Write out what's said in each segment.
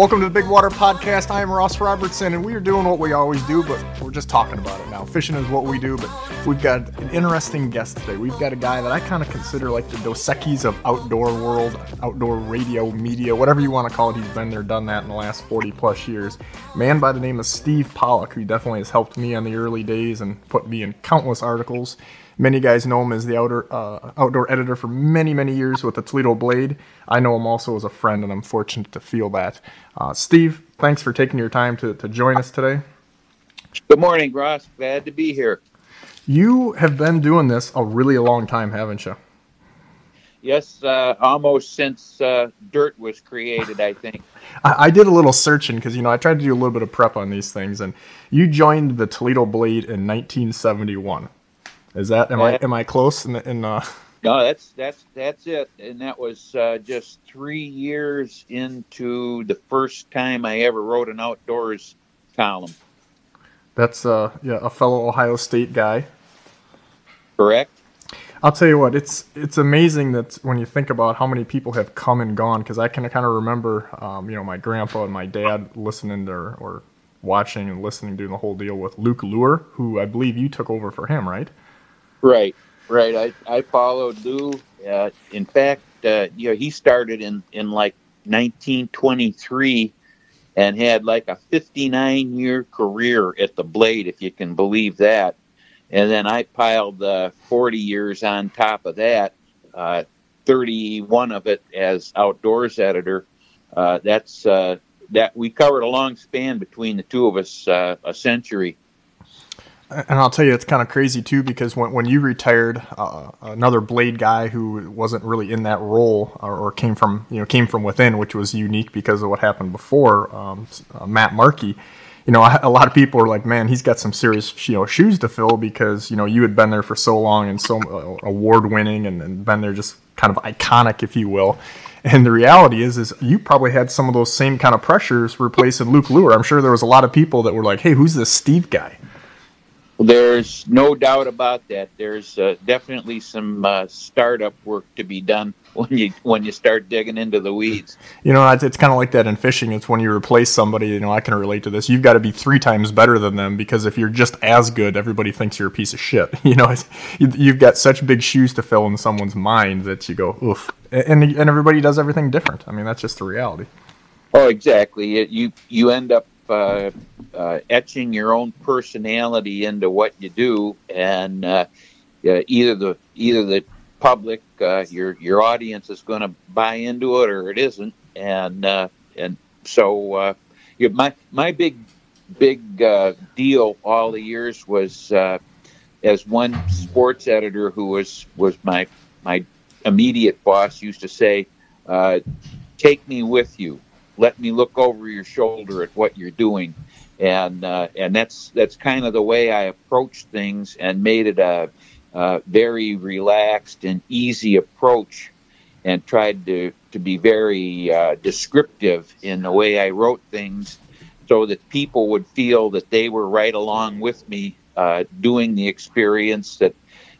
Welcome to the Big Water Podcast. I am Ross Robertson, and we are doing what we always do, but we're just talking about it now. Fishing is what we do, but we've got an interesting guest today. We've got a guy that I kind of consider like the Dos Equis of outdoor world, outdoor radio, media, whatever you want to call it. He's been there, done that in the last 40-plus years. A man by the name of Steve Pollock, who definitely has helped me on the early days and put me in countless articles. Many guys know him as the outdoor editor for many, many years with the Toledo Blade. I know him also as a friend, and I'm fortunate to feel that. Steve, thanks for taking your time to join us today. Good morning, Ross. Glad to be here. You have been doing this a really long time, haven't you? Yes, almost since dirt was created, I think. I did a little searching because, I tried to do a little bit of prep on these things, and you joined the Toledo Blade in 1971. Is that am I close? No, that's it, and that was just 3 years into the first time I ever wrote an outdoors column. That's a fellow Ohio State guy. Correct. I'll tell you what, it's amazing that when you think about how many people have come and gone. Because I can kind of remember, my grandpa and my dad listening to or watching and listening, doing the whole deal with Lou Klewer, who I believe you took over for him, right? Right. I followed Lou. In fact, he started in like 1923 and had like a 59-year career at the Blade, if you can believe that. And then I piled 40 years on top of that, 31 of it as outdoors editor. That we covered a long span between the two of us, a century. And I'll tell you, it's kind of crazy, too, because when you retired, another Blade guy who wasn't really in that role or came from within, which was unique because of what happened before, Matt Markey, a lot of people are like, man, he's got some serious shoes to fill because, you had been there for so long and so award-winning and been there just kind of iconic, if you will. And the reality is you probably had some of those same kind of pressures replacing Lou Klewer. I'm sure there was a lot of people that were like, hey, who's this Steve guy? Well, there's no doubt about that. There's definitely some startup work to be done when you start digging into the weeds. It's kind of like that in fishing. It's when you replace somebody, I can relate to this. You've got to be 3 times better than them because if you're just as good, everybody thinks you're a piece of shit. You've got such big shoes to fill in someone's mind that you go, oof. And everybody does everything different. I mean, that's just the reality. Oh, exactly. You end up etching your own personality into what you do, and either the public, your audience is going to buy into it or it isn't, and so my big deal all the years was as one sports editor who was my immediate boss used to say, "Take me with you. Let me look over your shoulder at what you're doing," and that's kind of the way I approached things and made it a very relaxed and easy approach, and tried to be very descriptive in the way I wrote things, so that people would feel that they were right along with me doing the experience that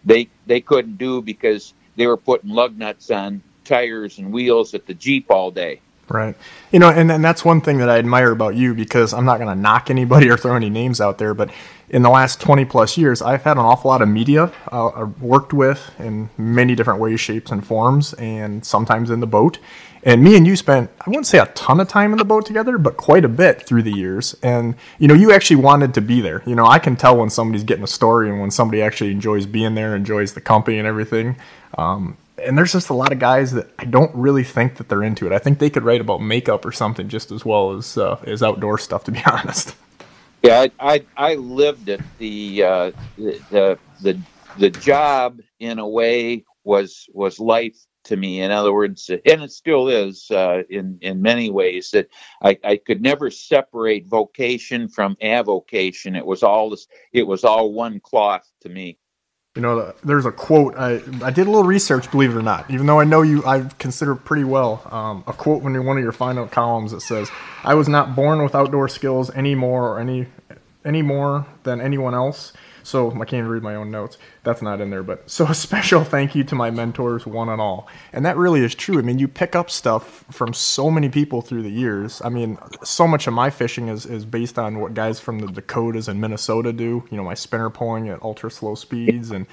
they couldn't do because they were putting lug nuts on tires and wheels at the Jeep all day. Right. And that's one thing that I admire about you, because I'm not going to knock anybody or throw any names out there, but in the last 20-plus years, I've had an awful lot of media I've worked with in many different ways, shapes, and forms, and sometimes in the boat. And me and you spent, I wouldn't say a ton of time in the boat together, but quite a bit through the years. And, you actually wanted to be there. I can tell when somebody's getting a story and when somebody actually enjoys being there, enjoys the company and everything. And there's just a lot of guys that I don't really think that they're into it. I think they could write about makeup or something just as well as outdoor stuff, to be honest. Yeah, I lived it. The job in a way was life to me. In other words, and it still is in many ways, that I could never separate vocation from avocation. It was all one cloth to me. There's a quote. I did a little research, believe it or not, even though I know you, I consider pretty well, a quote in one of your final columns that says, "I was not born with outdoor skills any more than anyone else. So I can't read my own notes. That's not in there. But so a special thank you to my mentors, one and all. And that really is true. I mean, you pick up stuff from so many people through the years. I mean, so much of my fishing is based on what guys from the Dakotas and Minnesota do. You know, my spinner pulling at ultra slow speeds and,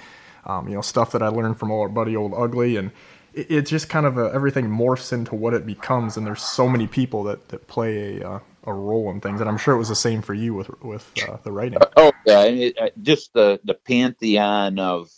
you know, stuff that I learned from old buddy Old Ugly. And it's just kind of everything morphs into what it becomes. And there's so many people that play a role in things, and I'm sure it was the same for you with the writing. Oh yeah, just the pantheon of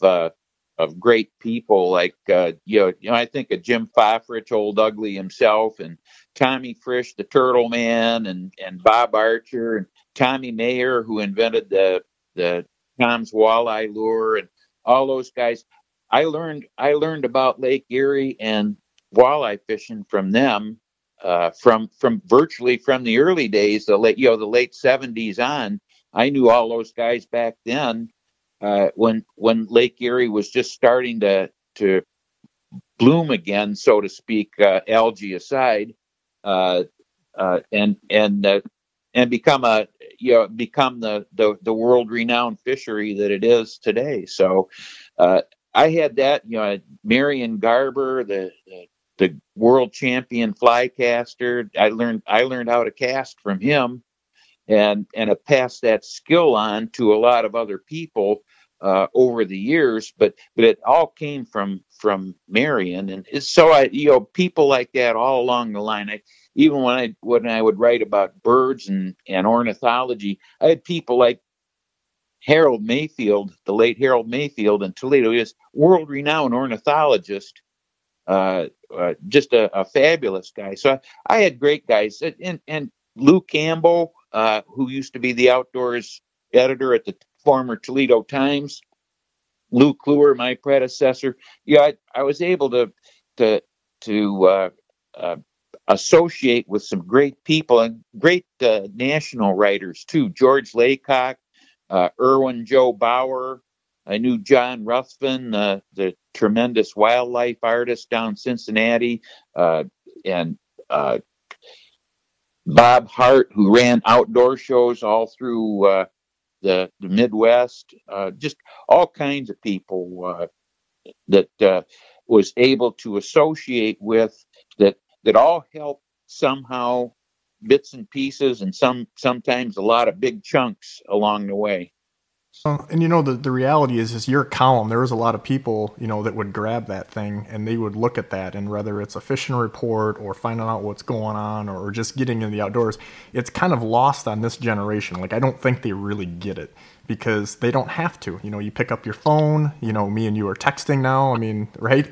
great people like I think of Jim Fofrich, Old Ugly himself, and Tommy Frisch, the Turtle Man, and Bob Archer, and Tommy Mayer, who invented the Tom's walleye lure, and all those guys. I learned about Lake Erie and walleye fishing from them. From virtually from the early days, the late 70s on, I knew all those guys back then. When Lake Erie was just starting to bloom again, so to speak, algae aside, and become the world renowned fishery that it is today. So I had that. You know, Marion Garber, the world champion fly caster. I learned how to cast from him, and I passed that skill on to a lot of other people over the years. But it all came from Marion, and so people like that all along the line. Even when I would write about birds and ornithology, I had people like Harold Mayfield, the late Harold Mayfield in Toledo. He was world-renowned ornithologist. Just a fabulous guy. So I had great guys, and Lou Campbell, who used to be the outdoors editor at the former Toledo Times, Lou Klewer, my predecessor. Yeah, I was able to associate with some great people and great national writers too. George Laycock, Joe Bauer. I knew John Ruthven, the tremendous wildlife artist down Cincinnati, and Bob Hart, who ran outdoor shows all through the Midwest. Just all kinds of people that was able to associate with that all helped somehow, bits and pieces, and sometimes a lot of big chunks along the way. And, you know, the reality is your column, there was a lot of people, you know, that would grab that thing and they would look at that. And whether it's a fishing report or finding out what's going on or just getting in the outdoors, it's kind of lost on this generation. Like, I don't think they really get it because they don't have to. You know, you pick up your phone, you know, me and you are texting now. I mean, right?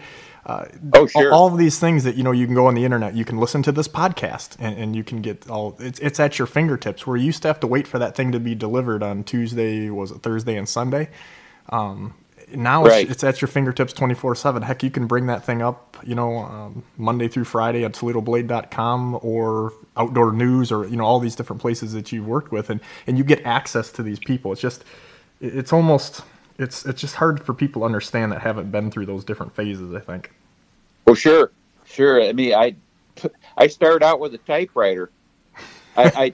Sure. All of these things that, you know, you can go on the internet, you can listen to this podcast and you can get it's at your fingertips, where you used to have to wait for that thing to be delivered on Tuesday, was it Thursday and Sunday? Now right. It's at your fingertips 24/7. Heck, you can bring that thing up, you know, Monday through Friday at ToledoBlade.com or Outdoor News or, you know, all these different places that you've worked with and you get access to these people. It's just, it's almost, it's just hard for people to understand that haven't been through those different phases, I think. Well, sure. I mean, I started out with a typewriter. I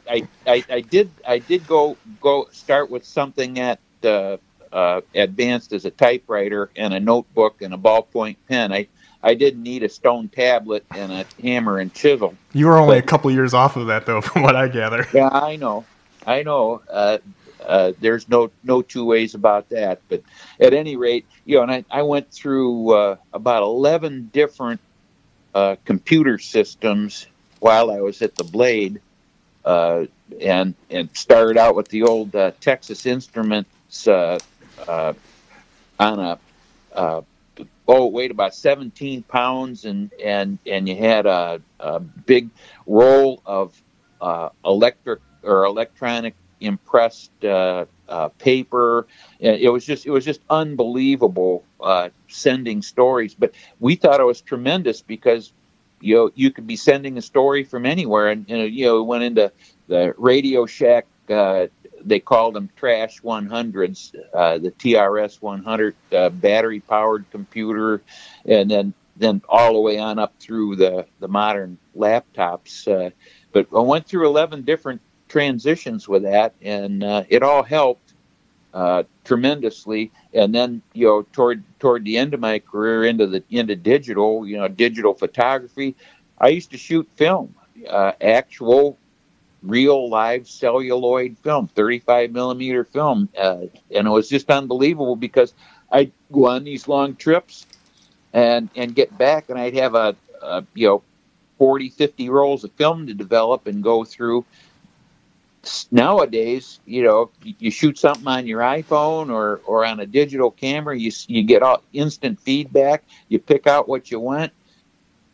did go start with something that advanced as a typewriter and a notebook and a ballpoint pen. I didn't need a stone tablet and a hammer and chisel. You were only a couple years off of that, though, from what I gather. Yeah, I know. There's no two ways about that. But at any rate, you know, and I went through about 11 different computer systems while I was at the Blade, and started out with the old Texas Instruments on a weighed about 17 pounds, and you had a big roll of electronic impressed paper. It was just unbelievable sending stories, but we thought it was tremendous because, you know, you could be sending a story from anywhere, and you know, it went into the Radio Shack. They called them Trash 100s, the TRS 100 battery powered computer, and then all the way on up through the modern laptops. But I went through 11 different transitions with that, and it all helped tremendously. And then, you know, toward the end of my career into digital, you know, digital photography, I used to shoot film, actual real live celluloid film, 35 millimeter film. And it was just unbelievable because I'd go on these long trips and get back, and I'd have a you know, 40, 50 rolls of film to develop and go through. Nowadays, you know, you shoot something on your iPhone or on a digital camera, you get all instant feedback, you pick out what you want,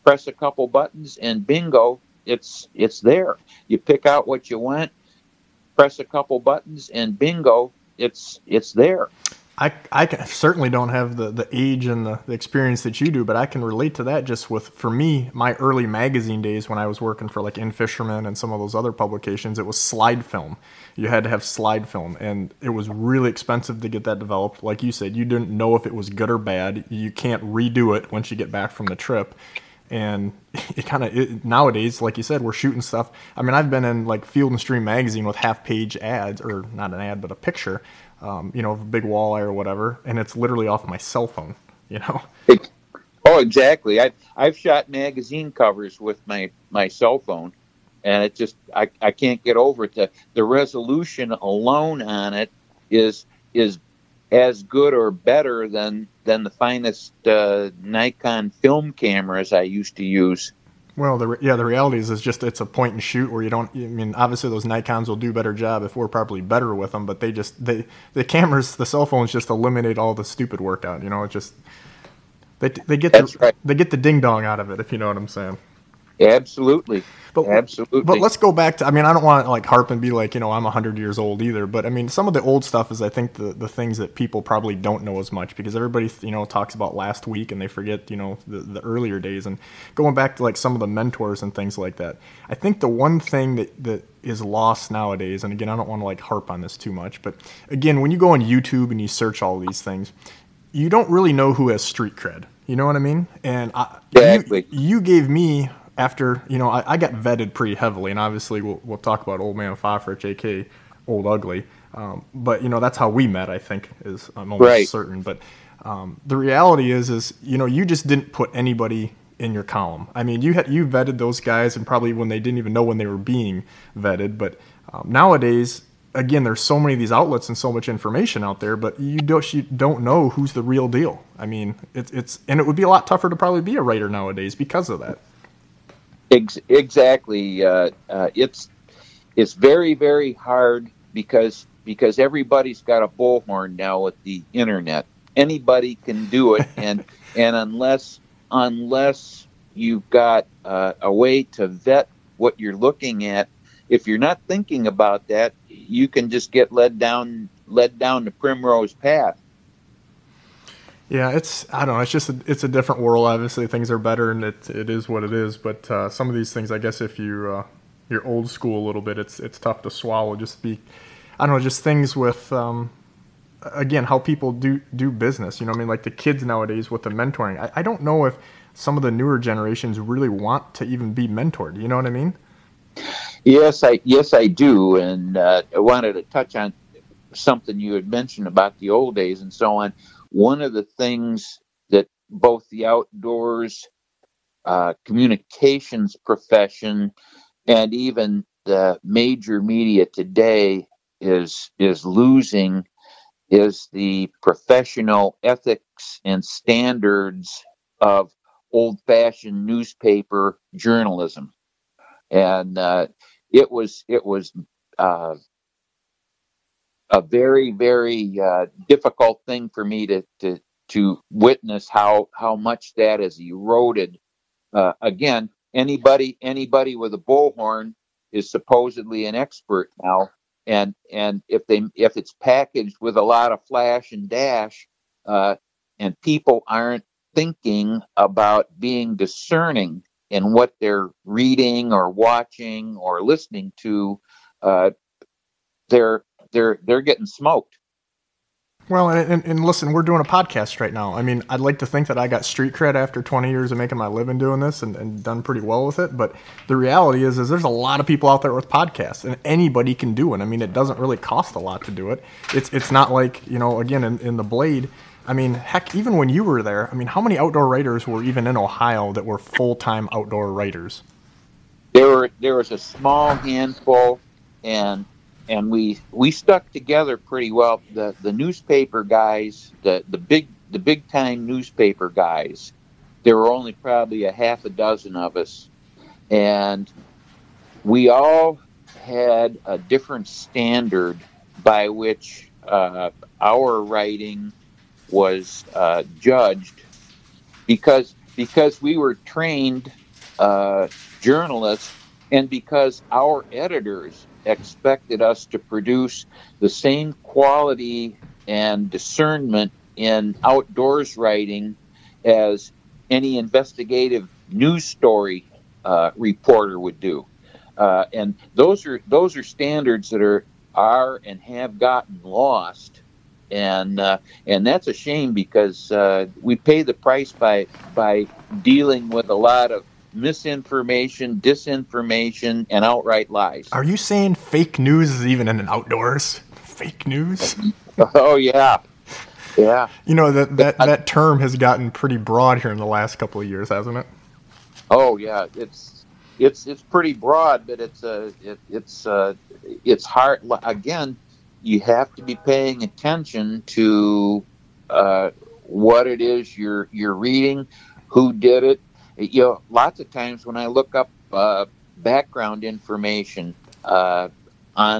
press a couple buttons, and bingo, it's there. You pick out what you want, press a couple buttons, and bingo, it's there. I certainly don't have the age and the experience that you do, but I can relate to that just with, for me, my early magazine days when I was working for like In Fisherman and some of those other publications, it was slide film. You had to have slide film, and it was really expensive to get that developed. Like you said, you didn't know if it was good or bad. You can't redo it once you get back from the trip. And it kind of, nowadays, like you said, we're shooting stuff. I mean, I've been in like Field and Stream magazine with half-page ads, or not an ad, but a picture, you know, of a big walleye or whatever, and it's literally off my cell phone, you know. Oh, exactly. I've shot magazine covers with my cell phone, and it just, I can't get over it. The resolution alone on it is as good or better than the finest Nikon film cameras I used to use. Well, the reality is just it's a point and shoot where you don't. I mean, obviously those Nikons will do a better job if we're probably better with them, but they just the cameras, the cell phones just eliminate all the stupid work out. You know, it just they get the ding dong out of it, if you know what I'm saying. Absolutely. But let's go back to, I mean, I don't want to like harp and be like, you know, I'm 100 years old either, but I mean, some of the old stuff is, I think, the things that people probably don't know as much, because everybody, you know, talks about last week and they forget, you know, the earlier days, and going back to like some of the mentors and things like that. I think the one thing that is lost nowadays, and again, I don't want to like harp on this too much, but again, when you go on YouTube and you search all these things, you don't really know who has street cred. You know what I mean? And exactly. You gave me, after, you know, I got vetted pretty heavily, and obviously we'll talk about Old Man Fofrich, a.k.a. Old Ugly. But, you know, that's how we met, I think, is I'm almost certain. But the reality is, you know, you just didn't put anybody in your column. I mean, you vetted those guys, and probably when they didn't even know when they were being vetted. But nowadays, again, there's so many of these outlets and so much information out there, but you don't know who's the real deal. I mean, and it would be a lot tougher to probably be a writer nowadays because of that. Exactly. It's very, very hard because everybody's got a bullhorn now with the internet. Anybody can do it, and unless you've got a way to vet what you're looking at, if you're not thinking about that, you can just get led down the primrose path. Yeah, I don't know. It's just it's a different world. Obviously, things are better, and it is what it is. But some of these things, I guess, if you're old school a little bit, it's tough to swallow. I don't know, just things with again how people do business. You know what I mean? Like the kids nowadays with the mentoring. I don't know if some of the newer generations really want to even be mentored. You know what I mean? Yes, I do, and I wanted to touch on something you had mentioned about the old days and so on. One of the things that both the outdoors communications profession and even the major media today is losing is the professional ethics and standards of old-fashioned newspaper journalism, and it was a very, very difficult thing for me to witness how much that is eroded. Again, anybody with a bullhorn is supposedly an expert now, and if it's packaged with a lot of flash and dash, and people aren't thinking about being discerning in what they're reading or watching or listening to, they're getting smoked. Well, and listen, we're doing a podcast right now. I mean, I'd like to think that I got street cred after 20 years of making my living doing this and done pretty well with it. But the reality is there's a lot of people out there with podcasts, and anybody can do it. I mean, it doesn't really cost a lot to do it. It's not like, you know, again, in the Blade, I mean, heck, even when you were there, I mean, how many outdoor writers were even in Ohio that were full-time outdoor writers? There was a small handful, and we stuck together pretty well. The newspaper guys, the big time newspaper guys, there were only probably a half a dozen of us, and we all had a different standard by which our writing was judged, because we were trained journalists, and because our editors expected us to produce the same quality and discernment in outdoors writing as any investigative news story reporter would do, and those are standards that are and have gotten lost, and that's a shame, because we pay the price by dealing with a lot of misinformation, disinformation, and outright lies. Are you saying fake news is even in an outdoors? Fake news? Oh, yeah. You know, that term has gotten pretty broad here in the last couple of years, hasn't it? Oh, yeah. It's pretty broad, but it's hard. Again, you have to be paying attention to what it is you're reading, who did it. You know, lots of times when I look up background information on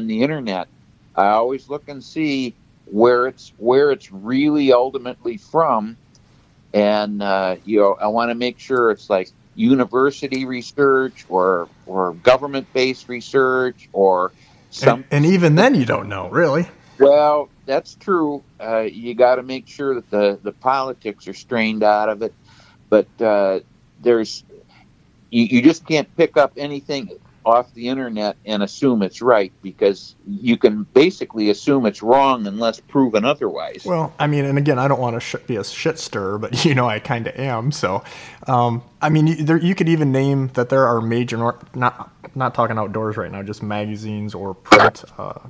the internet, I always look and see where it's really ultimately from, and you know, I want to make sure it's like university research or government-based research or some. And even then, you don't know really. Well, that's true. You got to make sure that the politics are strained out of it, but. There's, you just can't pick up anything off the internet and assume it's right, because you can basically assume it's wrong unless proven otherwise. Well, I mean, and again, I don't want to be a shit stirrer, but you know, I kind of am. So, I mean, you could even name that there are major, not talking outdoors right now, just magazines or print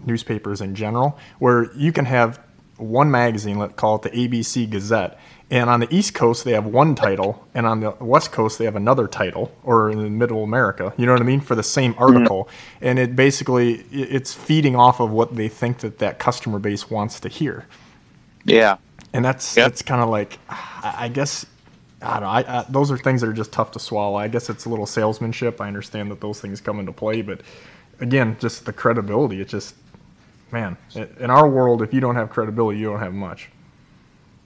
newspapers in general, where you can have one magazine, let's call it the ABC Gazette. And on the East Coast, they have one title, and on the West Coast, they have another title, or in the Middle America, you know what I mean, for the same article. Mm-hmm. And it basically, it's feeding off of what they think that customer base wants to hear. Yeah. And that's kind of like, I guess, I don't know, those are things that are just tough to swallow. I guess it's a little salesmanship. I understand that those things come into play, but again, just the credibility. It's just, man, in our world, if you don't have credibility, you don't have much.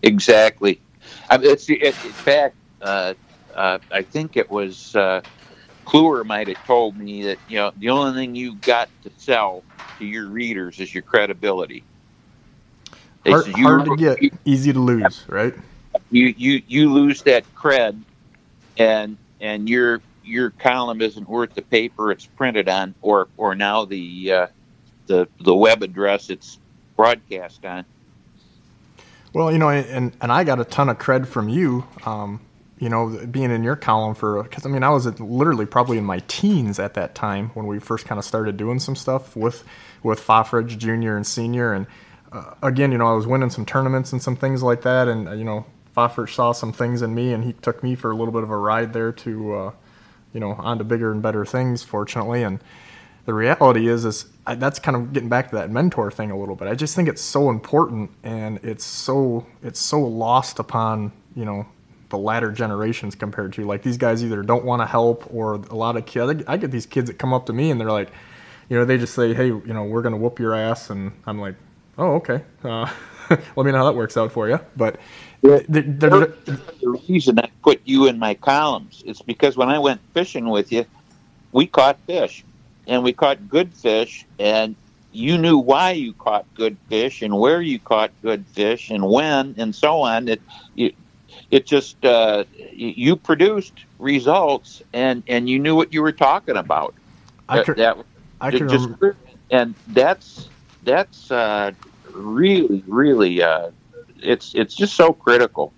Exactly. I mean, in fact, I think it was Kluwer might have told me that, you know, the only thing you've got to sell to your readers is your credibility. Hard to get, easy to lose, right? You lose that cred, and your column isn't worth the paper it's printed on, or now the web address it's broadcast on. Well, you know, and I got a ton of cred from you, you know, being in your column because I mean, I was literally probably in my teens at that time when we first kind of started doing some stuff with Fofrich Jr. and Sr. And again, you know, I was winning some tournaments and some things like that. And, you know, Fofrich saw some things in me, and he took me for a little bit of a ride there to, you know, on to bigger and better things, fortunately. And the reality is that's kind of getting back to that mentor thing a little bit. I just think it's so important, and it's so lost upon, you know, the latter generations compared to, like, these guys either don't want to help, or a lot of kids. I get these kids that come up to me and they're like, you know, they just say, hey, you know, we're going to whoop your ass. And I'm like, oh, okay. Let me know how that works out for you. But the reason I put you in my columns is because when I went fishing with you, we caught fish. And we caught good fish, and you knew why you caught good fish, and where you caught good fish, and when, and so on. It just you produced results, and you knew what you were talking about. I can remember, and that's really, it's just so critical.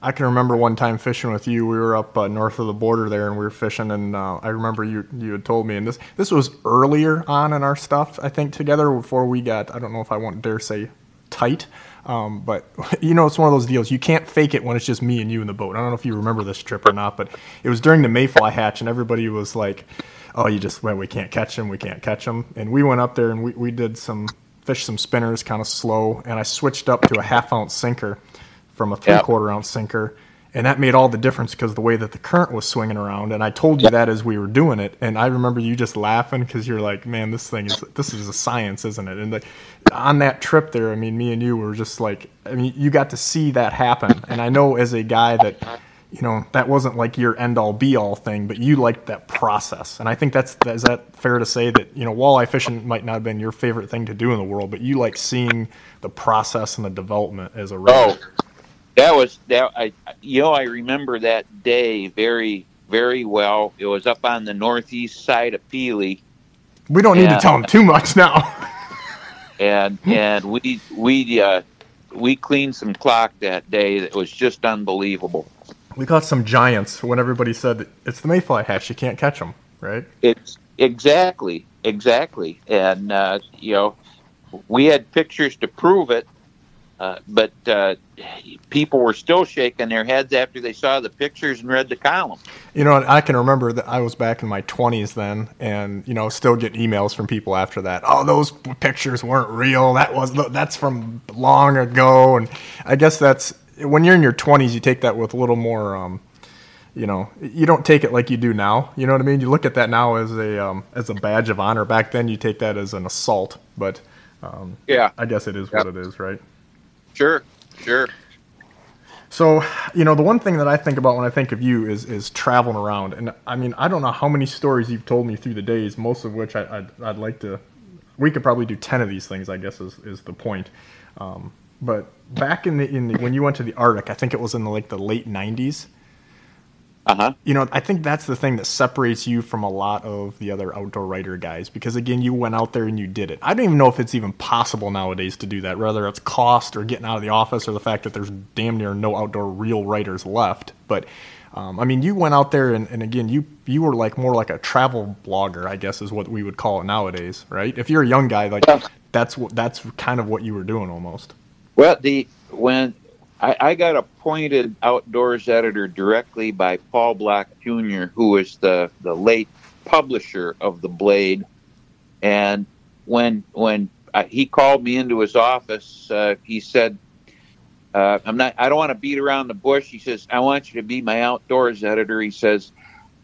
I can remember one time fishing with you. We were up north of the border there, and we were fishing. And I remember you had told me, and this was earlier on in our stuff, I think, together before we got. I don't know if I want to dare say tight, but it's one of those deals. You can't fake it when it's just me and you in the boat. I don't know if you remember this trip or not, but it was during the Mayfly hatch, and everybody was like, "Oh, you just went. We can't catch him. We can't catch him." And we went up there, and we did fished some spinners, kind of slow, and I switched up to a 1/2 ounce sinker from a 3/4 ounce sinker, and that made all the difference because the way that the current was swinging around. And I told you that as we were doing it, and I remember you just laughing because you're like, "Man, this is a science, isn't it?" And on that trip there, I mean, me and you were just like, I mean, you got to see that happen. And I know as a guy that, that wasn't like your end all be all thing, but you liked that process. And I think is that fair to say that walleye fishing might not have been your favorite thing to do in the world, but you like seeing the process and the development as a writer. Oh. I remember that day very, very well. It was up on the northeast side of Pelee. We don't need to tell them too much now. and we cleaned some clock that day that was just unbelievable. We caught some giants when everybody said that it's the Mayfly hatch, you can't catch them, right? It's exactly, and we had pictures to prove it. But people were still shaking their heads after they saw the pictures and read the column. I can remember that I was back in my 20s then, and still getting emails from people after that. Oh, those pictures weren't real. That's from long ago. And I guess that's when you're in your 20s, you take that with a little more. You don't take it like you do now. You know what I mean? You look at that now as a badge of honor. Back then, you take that as an assault. But I guess it is what it is, right? Sure. So, the one thing that I think about when I think of you is traveling around. And, I mean, I don't know how many stories you've told me through the days, most of which I'd like to... We could probably do 10 of these things, I guess, is the point. But back in the when you went to the Arctic, I think it was in the late 90s. Uh-huh. I think that's the thing that separates you from a lot of the other outdoor writer guys, because again, you went out there and you did it. I don't even know if it's even possible nowadays to do that, whether it's cost or getting out of the office or the fact that there's damn near no outdoor real writers left. But I mean, you went out there and again, you were like more like a travel blogger, I guess is what we would call it nowadays, right? If you're a young guy, like that's kind of what you were doing almost. Well, when I got appointed outdoors editor directly by Paul Block Jr., who was the late publisher of the Blade. And when he called me into his office, he said, I don't want to beat around the bush. He says, I want you to be my outdoors editor. He says,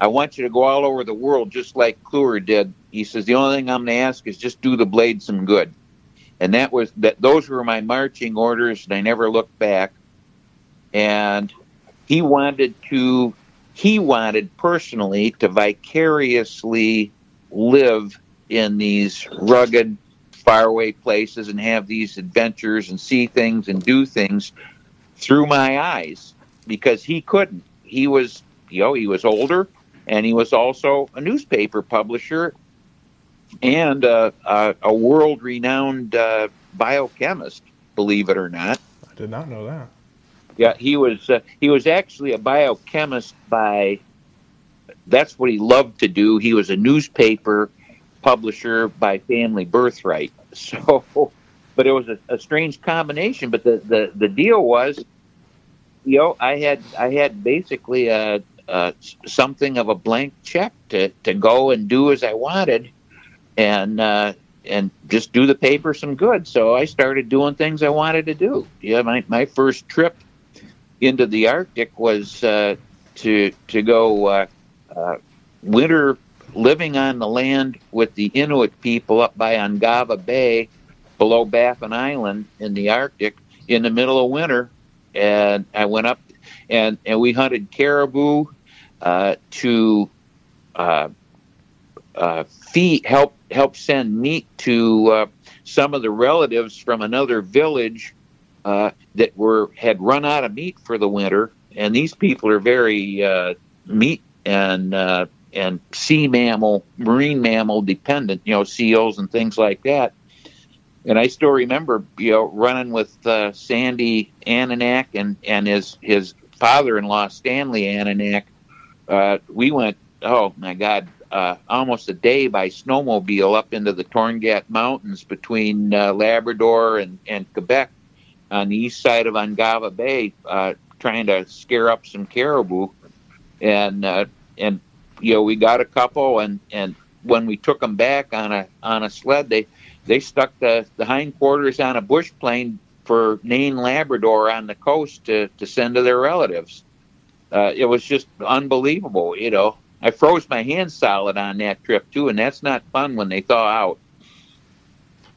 I want you to go all over the world just like Kluwer did. He says, the only thing I'm going to ask is just do the Blade some good. And that was that. Those were my marching orders, and I never looked back. And he wanted personally to vicariously live in these rugged, faraway places and have these adventures and see things and do things through my eyes, because he couldn't. He was, he was older, and he was also a newspaper publisher and a world-renowned biochemist, believe it or not. I did not know that. Yeah, he was actually a biochemist that's what he loved to do. He was a newspaper publisher by family birthright. So, but it was a strange combination. But the deal was, I had basically something of a blank check to go and do as I wanted, and just do the paper some good. So I started doing things I wanted to do. Yeah, my first trip into the Arctic was to go winter living on the land with the Inuit people up by Ungava Bay, below Baffin Island in the Arctic, in the middle of winter. And I went up, and we hunted caribou to feed, help send meat to some of the relatives from another village that had run out of meat for the winter, and these people are very meat and marine mammal dependent, seals and things like that. And I still remember, running with Sandy Ananak and his father-in-law, Stanley Ananak. We went, almost a day by snowmobile up into the Torngat Mountains between Labrador and Quebec on the east side of Ungava Bay, trying to scare up some caribou. And we got a couple, and when we took them back on a sled, they stuck the hindquarters on a bush plane for Nain, Labrador on the coast to send to their relatives. It was just unbelievable, I froze my hands solid on that trip, too, and that's not fun when they thaw out.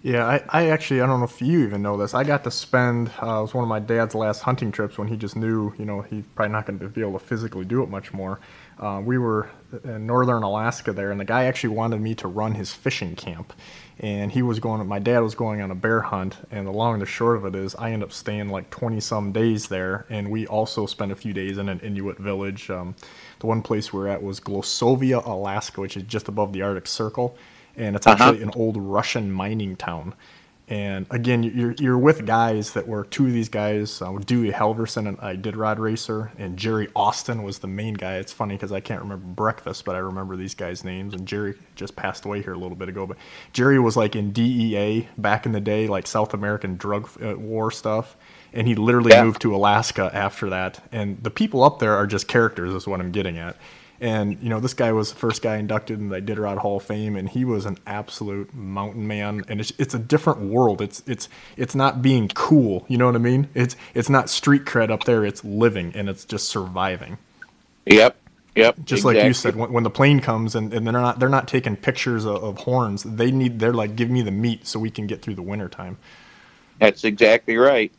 Yeah, I don't know if you even know this. I got to spend, it was one of my dad's last hunting trips when he just knew, he's probably not going to be able to physically do it much more. We were in northern Alaska there, and the guy actually wanted me to run his fishing camp. And my dad was going on a bear hunt, and the long and the short of it is I ended up staying like 20-some days there, and we also spent a few days in an Inuit village. The one place we were at was Glosovia, Alaska, which is just above the Arctic Circle, and it's actually an old Russian mining town. And again, you're with guys that were two of these guys, Dewey Halverson and Iditarod Racer, and Jerry Austin was the main guy. It's funny because I can't remember breakfast, but I remember these guys' names. And Jerry just passed away here a little bit ago. But Jerry was like in DEA back in the day, like South American drug war stuff. And he literally moved to Alaska after that. And the people up there are just characters is what I'm getting at. And, this guy was the first guy inducted in the Iditarod Hall of Fame, and he was an absolute mountain man. And it's a different world. It's not being cool, you know what I mean? It's not street cred up there. It's living, and it's just surviving. Yep. Just exactly. Like you said, when the plane comes and they're not taking pictures of horns. They're like, give me the meat so we can get through the wintertime. That's exactly right.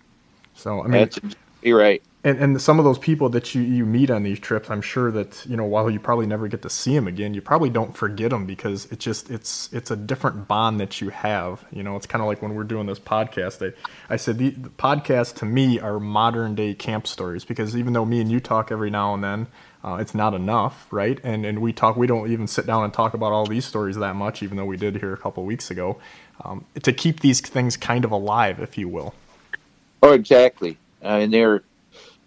So I mean, that's exactly right. And some of those people that you meet on these trips, I'm sure that, while you probably never get to see them again, you probably don't forget them because it just, it's a different bond that you have. It's kind of like when we're doing this podcast. I said the podcasts to me are modern day camp stories because even though me and you talk every now and then, it's not enough, right? And we don't even sit down and talk about all these stories that much, even though we did here a couple of weeks ago, to keep these things kind of alive, if you will. Oh, exactly. And they're...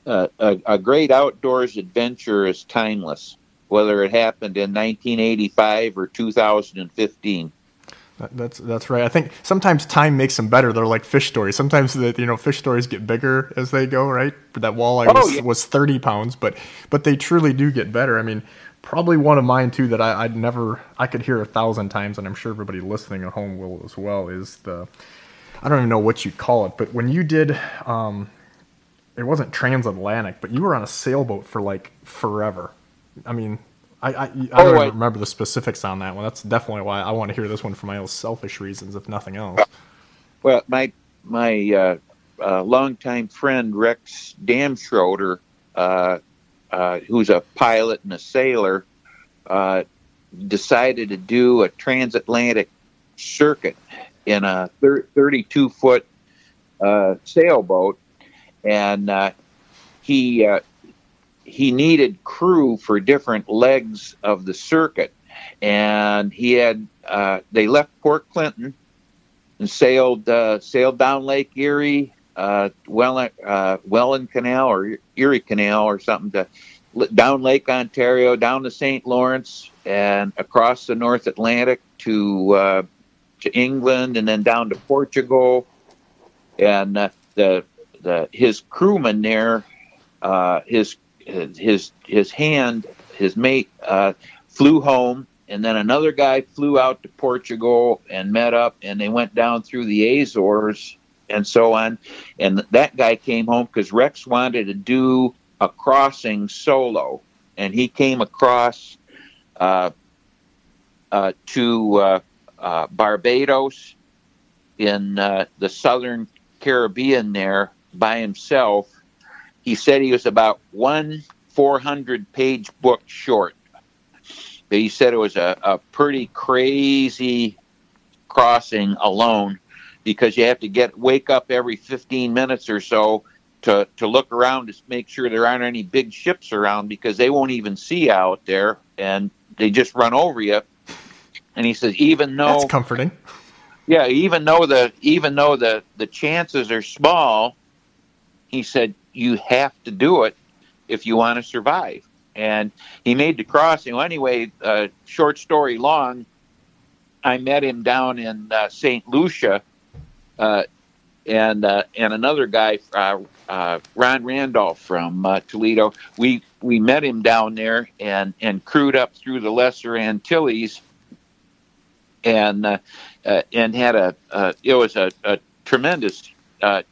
a great outdoors adventure is timeless, whether it happened in 1985 or 2015. That's right. I think sometimes time makes them better. They're like fish stories. Sometimes fish stories get bigger as they go, right? That walleye was 30 pounds, but they truly do get better. I mean, probably one of mine too that I could hear 1,000 times, and I'm sure everybody listening at home will as well. Is the I don't even know what you call it, but when you did. It wasn't transatlantic, but you were on a sailboat for like forever. I mean, I don't remember the specifics on that one. That's definitely why I want to hear this one for my own selfish reasons, if nothing else. Well, my longtime friend Rex Damschroder, who's a pilot and a sailor, decided to do a transatlantic circuit in a 32-foot sailboat. And he needed crew for different legs of the circuit, and he had they left Port Clinton and sailed down Lake Erie, Welland Canal or Erie Canal or something to down Lake Ontario, down to St. Lawrence, and across the North Atlantic to England, and then down to Portugal, and his crewman there, his mate, flew home, and then another guy flew out to Portugal and met up, and they went down through the Azores and so on. And that guy came home because Rex wanted to do a crossing solo, and he came across to Barbados in the southern Caribbean there by himself. He said he was about 1 400-page book short, but he said it was a pretty crazy crossing alone, because you have to wake up every 15 minutes or so to look around to make sure there aren't any big ships around, because they won't even see out there and they just run over you. And he says, even though that's comforting. Yeah, even though the chances are small, he said you have to do it if you want to survive. And he made the crossing. Well, anyway, short story long, I met him down in St. Lucia, and another guy, Ron Randolph from Toledo. We met him down there and crewed up through the Lesser Antilles, and had it was a tremendous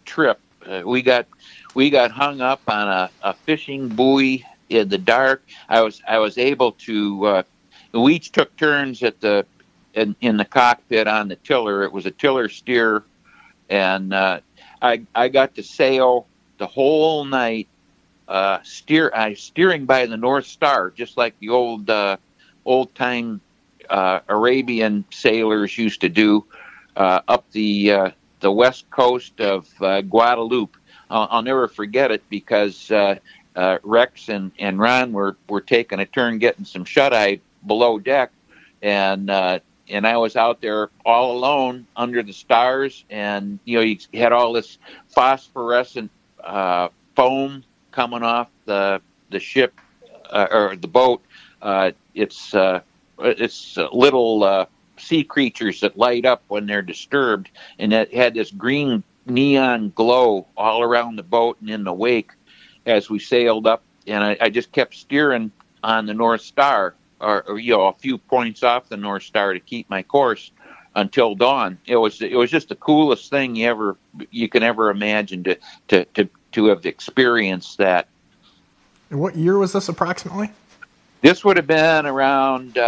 trip. We got hung up on a fishing buoy in the dark. I was able to. We each took turns at the in the cockpit on the tiller. It was a tiller steer, and I got to sail the whole night. Steering by the North Star, just like the old time Arabian sailors used to do, up the west coast of Guadeloupe. I'll never forget it because Rex and Ron were taking a turn getting some shut eye below deck, and I was out there all alone under the stars, and you had all this phosphorescent foam coming off the ship or the boat. It's little sea creatures that light up when they're disturbed, and it had this green neon glow all around the boat and in the wake as we sailed up. And I just kept steering on the North Star, or a few points off the North Star to keep my course until dawn. It was just the coolest thing you can ever imagine to have experienced that. And what year was this approximately? This would have been around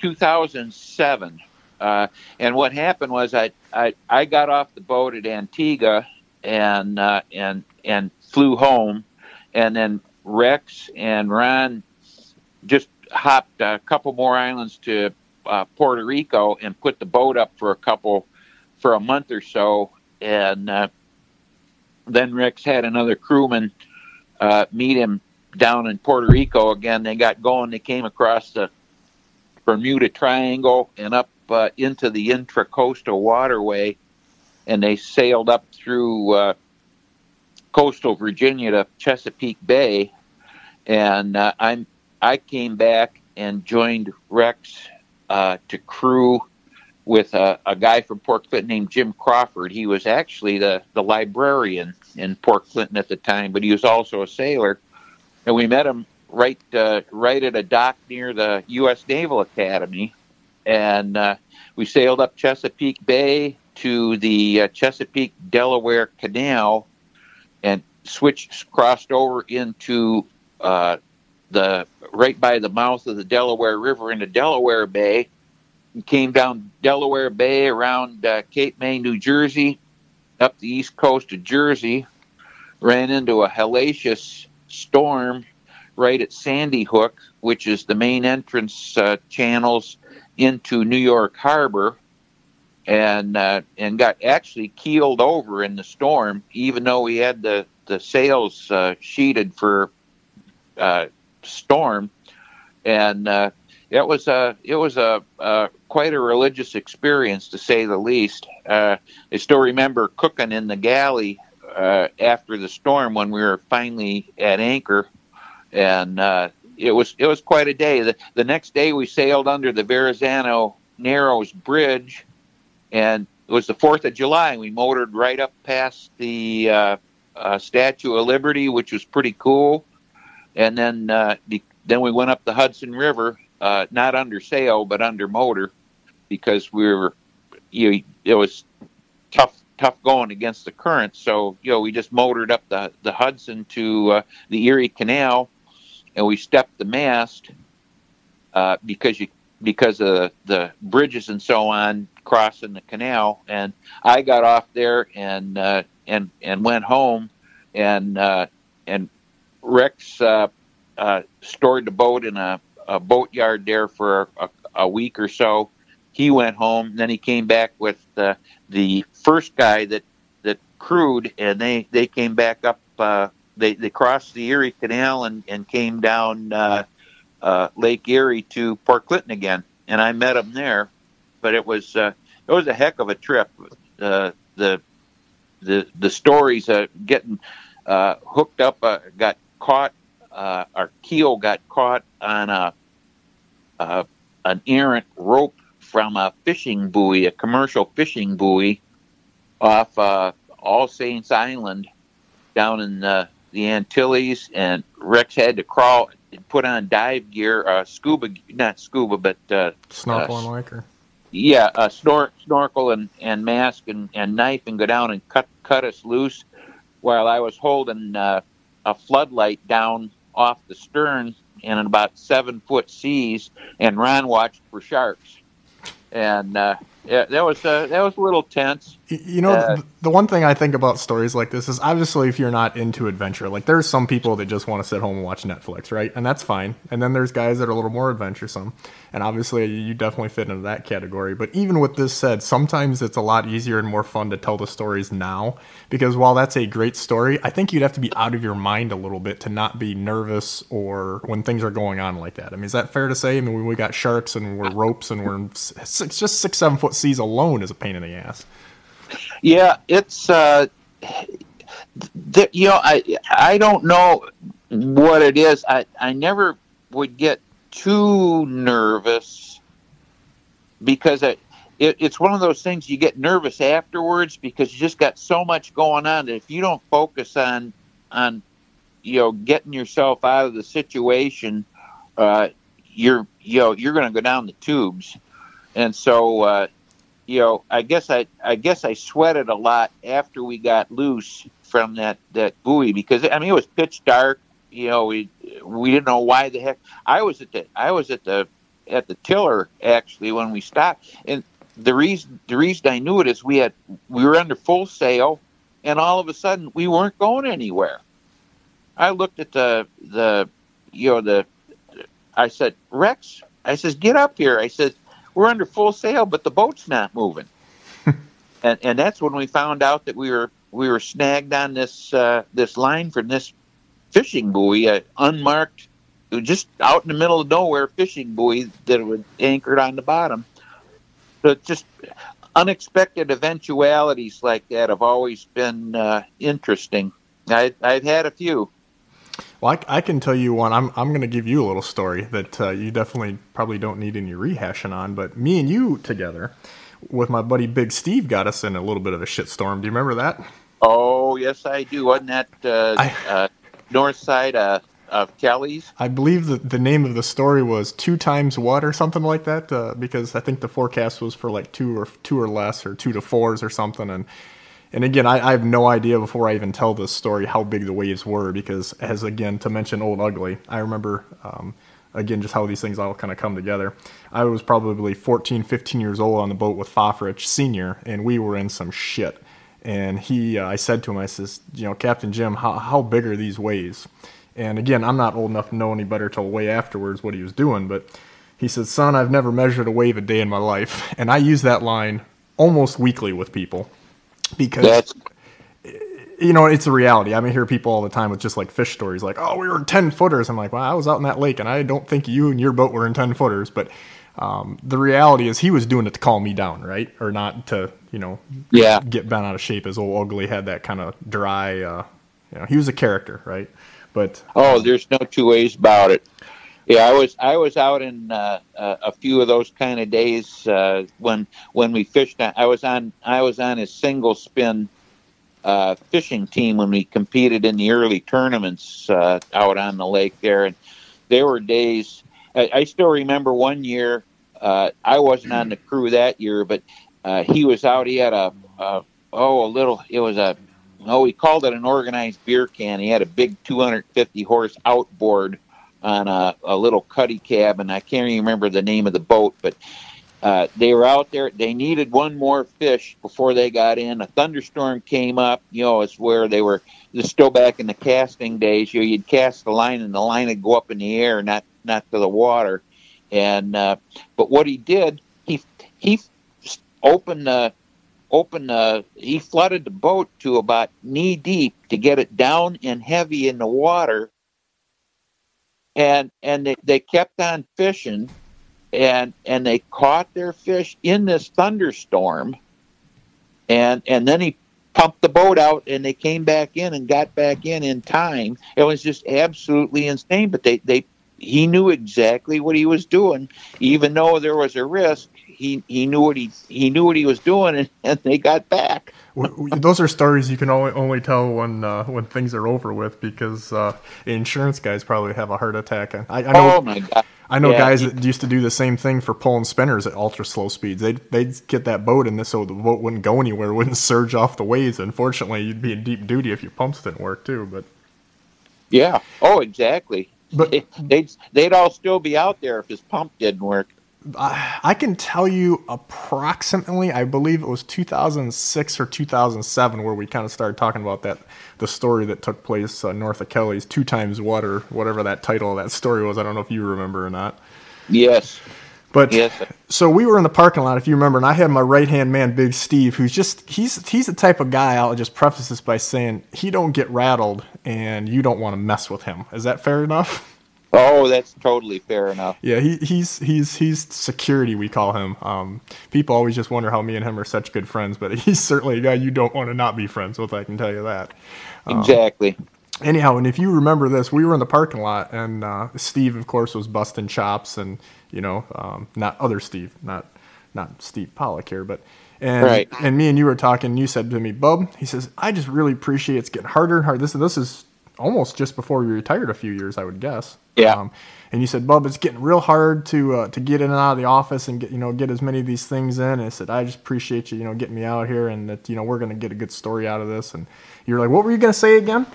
2007. And what happened was I got off the boat at Antigua and flew home, and then Rex and Ron just hopped a couple more islands to Puerto Rico and put the boat up for a month or so, and then Rex had another crewman meet him down in Puerto Rico again. They got going. They came across the Bermuda Triangle and up into the intracoastal waterway, and they sailed up through coastal Virginia to Chesapeake Bay. And I came back and joined Rex to crew with a guy from Port Clinton named Jim Crawford. He was actually the librarian in Port Clinton at the time, but he was also a sailor. And we met him right at a dock near the U.S. Naval Academy. And we sailed up Chesapeake Bay to the Chesapeake-Delaware Canal and crossed over into right by the mouth of the Delaware River into Delaware Bay. Came down Delaware Bay around Cape May, New Jersey, up the east coast of Jersey, ran into a hellacious storm right at Sandy Hook, which is the main entrance channels into New York Harbor, and got actually keeled over in the storm, even though we had the sails sheeted for storm. And It was quite a religious experience, to say the least. I still remember cooking in the galley after the storm when we were finally at anchor, and it was quite a day. The next day we sailed under the Verrazano Narrows Bridge, and it was the 4th of July, and we motored right up past the Statue of Liberty, which was pretty cool, and then we went up the Hudson River. Not under sail, but under motor, because we were. It was tough going against the current. So we just motored up the Hudson to the Erie Canal, and we stepped the mast because of the bridges and so on crossing the canal. And I got off there and went home, and Rex stored the boat in a boatyard there for a week or so. He went home, and then he came back with the first guy that crewed, and they came back up. They crossed the Erie Canal and came down Lake Erie to Port Clinton again, and I met him there. But it was it was a heck of a trip. The stories of getting hooked up, got caught. Our keel got caught on an errant rope from a fishing buoy, a commercial fishing buoy, off All Saints Island down in the Antilles, and Rex had to crawl and put on dive gear, snorkel and liker. Yeah, snorkel and mask and knife, and go down and cut us loose while I was holding a floodlight down off the stern in about 7-foot seas, and Ron watched for sharks. And that was a little tense. You know, the one thing I think about stories like this is, obviously, if you're not into adventure, like there's some people that just want to sit home and watch Netflix, right? And that's fine. And then there's guys that are a little more adventuresome. And obviously, you definitely fit into that category. But even with this said, sometimes it's a lot easier and more fun to tell the stories now, because while that's a great story, I think you'd have to be out of your mind a little bit to not be nervous or when things are going on like that. I mean, is that fair to say? I mean, we got sharks and we're ropes and we're just 6-7-foot seas alone is a pain in the ass. Yeah, it's I don't know what it is. I never would get too nervous, because it's one of those things you get nervous afterwards because you just got so much going on that if you don't focus on getting yourself out of the situation, you're going to go down the tubes, and so. I guess I sweated a lot after we got loose from that buoy, because I mean it was pitch dark. We didn't know why the heck I was at the tiller actually when we stopped, and the reason I knew it is we were under full sail, and all of a sudden we weren't going anywhere. I looked at I said, Rex, I says, get up here. I said, we're under full sail, but the boat's not moving, and that's when we found out that we were snagged on this line from this fishing buoy, unmarked, just out in the middle of nowhere fishing buoy that was anchored on the bottom. So just unexpected eventualities like that have always been interesting. I've had a few. Well, I can tell you one. I'm going to give you a little story that you definitely probably don't need any rehashing on. But me and you together with my buddy Big Steve got us in a little bit of a shitstorm. Do you remember that? Oh, yes, I do. Wasn't that north side of Kelly's? I believe that the name of the story was 2 times what or something like that, because I think the forecast was for like 2 or less or 2 to 4s or something. And again, I have no idea before I even tell this story how big the waves were, because as again, to mention Old Ugly, I remember, again, just how these things all kind of come together. I was probably 14, 15 years old on the boat with Fofrich Sr., and we were in some shit. And he, I said to him, I says, Captain Jim, how big are these waves? And again, I'm not old enough to know any better till way afterwards what he was doing, but he said, son, I've never measured a wave a day in my life. And I use that line almost weekly with people. Because, it's a reality. I mean, I hear people all the time with just like fish stories like, oh, we were in 10-footers. I'm like, well, I was out in that lake and I don't think you and your boat were in 10-footers. But the reality is he was doing it to calm me down, right? Or not to, get bent out of shape, as Old Ugly had that kind of dry, he was a character, right? But there's no two ways about it. Yeah, I was out in a few of those kind of days when we fished. I was on a single spin fishing team when we competed in the early tournaments out on the lake there, and there were days. I still remember one year. I wasn't on the crew that year, but he was out. He had he called it an organized beer can. He had a big 250 horse outboard on a little cuddy cab, and I can't even remember the name of the boat, but they were out there. They needed one more fish before they got in. A thunderstorm came up. It's where they were still back in the casting days. You'd cast the line, and the line would go up in the air, not to the water. And but what he did, he he flooded the boat to about knee deep to get it down and heavy in the water. And they kept on fishing, and they caught their fish in this thunderstorm, and then he pumped the boat out, and they came back in and got back in time. It was just absolutely insane, but he knew exactly what he was doing, even though there was a risk. He knew what he was doing, and they got back. Those are stories you can only tell when things are over with, because the insurance guys probably have a heart attack. I know, oh my God. I know guys that used to do the same thing for pulling spinners at ultra slow speeds. They'd get that boat in this, so the boat wouldn't go anywhere, wouldn't surge off the waves. Unfortunately, you'd be in deep duty if your pumps didn't work too. But yeah, oh exactly. But they'd all still be out there if his pump didn't work. I can tell you approximately, I believe it was 2006 or 2007 where we kind of started talking about that, the story that took place north of Kelly's, 2 times water, whatever that title of that story was. I don't know if you remember or not. Yes. But yes. So we were in the parking lot, if you remember, and I had my right-hand man, Big Steve, who's just, he's the type of guy, I'll just preface this by saying, he don't get rattled and you don't want to mess with him. Is that fair enough? Oh, that's totally fair enough. Yeah, he's security, we call him. People always just wonder how me and him are such good friends, but he's certainly a guy you don't want to not be friends with, I can tell you that. Exactly. Anyhow, and if you remember this, we were in the parking lot, and Steve, of course, was busting chops, and, you know, not other Steve, not Steve Pollock here, but... And, right. And me and you were talking, and you said to me, Bub, he says, I just really appreciate it's getting harder and harder. This is almost just before you retired a few years, I would guess. Yeah. And you said, Bub, it's getting real hard to get in and out of the office and get as many of these things in. And I said, I just appreciate you, getting me out here, and that, we're going to get a good story out of this. And you're like, what were you going to say again?